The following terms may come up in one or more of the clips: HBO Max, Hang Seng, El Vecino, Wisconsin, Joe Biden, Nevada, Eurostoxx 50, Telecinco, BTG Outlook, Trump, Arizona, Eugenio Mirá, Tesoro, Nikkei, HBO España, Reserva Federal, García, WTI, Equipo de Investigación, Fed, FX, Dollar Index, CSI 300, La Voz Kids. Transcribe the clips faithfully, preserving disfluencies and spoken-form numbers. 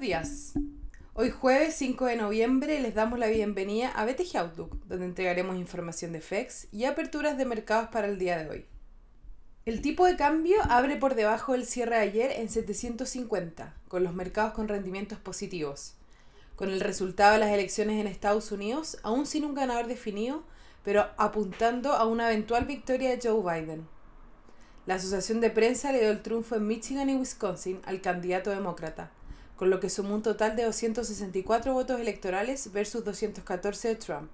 buenos días. Hoy jueves cinco de noviembre les damos la bienvenida a B T G Outlook, donde entregaremos información de F E X y aperturas de mercados para el día de hoy. El tipo de cambio abre por debajo del cierre de ayer en setecientos cincuenta, con los mercados con rendimientos positivos. Con el resultado de las elecciones en Estados Unidos, aún sin un ganador definido, pero apuntando a una eventual victoria de Joe Biden. La asociación de prensa le dio el triunfo en Michigan y Wisconsin al candidato demócrata, con lo que sumó un total de doscientos sesenta y cuatro votos electorales versus doscientos catorce de Trump.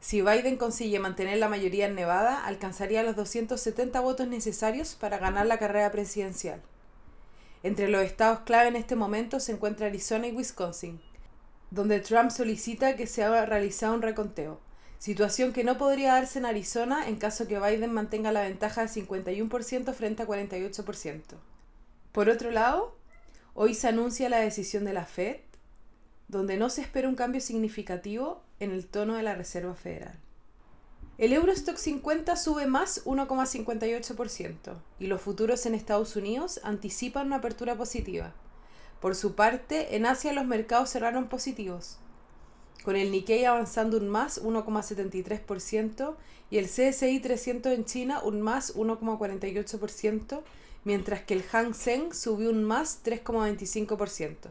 Si Biden consigue mantener la mayoría en Nevada, alcanzaría los doscientos setenta votos necesarios para ganar la carrera presidencial. Entre los estados clave en este momento se encuentra Arizona y Wisconsin, donde Trump solicita que se haga realizado un reconteo. Situación que no podría darse en Arizona en caso que Biden mantenga la ventaja del cincuenta y uno por ciento frente a cuarenta y ocho por ciento. Por otro lado, hoy se anuncia la decisión de la Fed, donde no se espera un cambio significativo en el tono de la Reserva Federal. El Eurostoxx cincuenta sube más uno coma cincuenta y ocho por ciento y los futuros en Estados Unidos anticipan una apertura positiva. Por su parte, en Asia los mercados cerraron positivos, con el Nikkei avanzando un más uno coma setenta y tres por ciento y el C S I trescientos en China un más uno coma cuarenta y ocho por ciento, mientras que el Hang Seng subió un más tres coma veinticinco por ciento.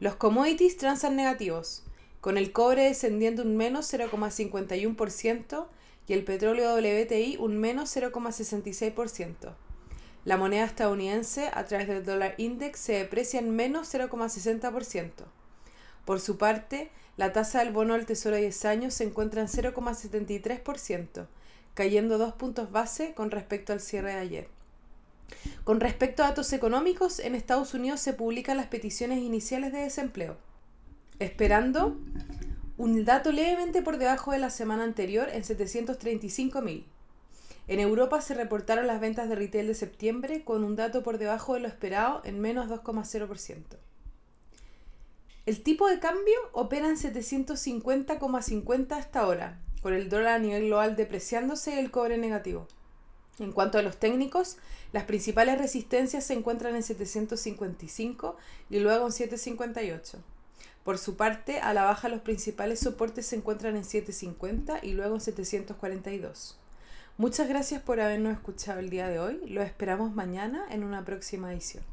Los commodities transan negativos, con el cobre descendiendo un menos cero coma cincuenta y uno por ciento y el petróleo W T I un menos cero coma sesenta y seis por ciento. La moneda estadounidense a través del Dollar Index se deprecia en menos cero coma sesenta por ciento. Por su parte, la tasa del bono del Tesoro a diez años se encuentra en cero coma setenta y tres por ciento, cayendo dos puntos base con respecto al cierre de ayer. Con respecto a datos económicos, en Estados Unidos se publican las peticiones iniciales de desempleo, esperando un dato levemente por debajo de la semana anterior en setecientos treinta y cinco mil. En Europa se reportaron las ventas de retail de septiembre con un dato por debajo de lo esperado en menos dos coma cero por ciento. El tipo de cambio opera en setecientos cincuenta coma cincuenta hasta ahora, con el dólar a nivel global depreciándose y el cobre negativo. En cuanto a los técnicos, las principales resistencias se encuentran en setecientos cincuenta y cinco y luego en setecientos cincuenta y ocho. Por su parte, a la baja los principales soportes se encuentran en setecientos cincuenta y luego en setecientos cuarenta y dos. Muchas gracias por habernos escuchado el día de hoy. Los esperamos mañana en una próxima edición.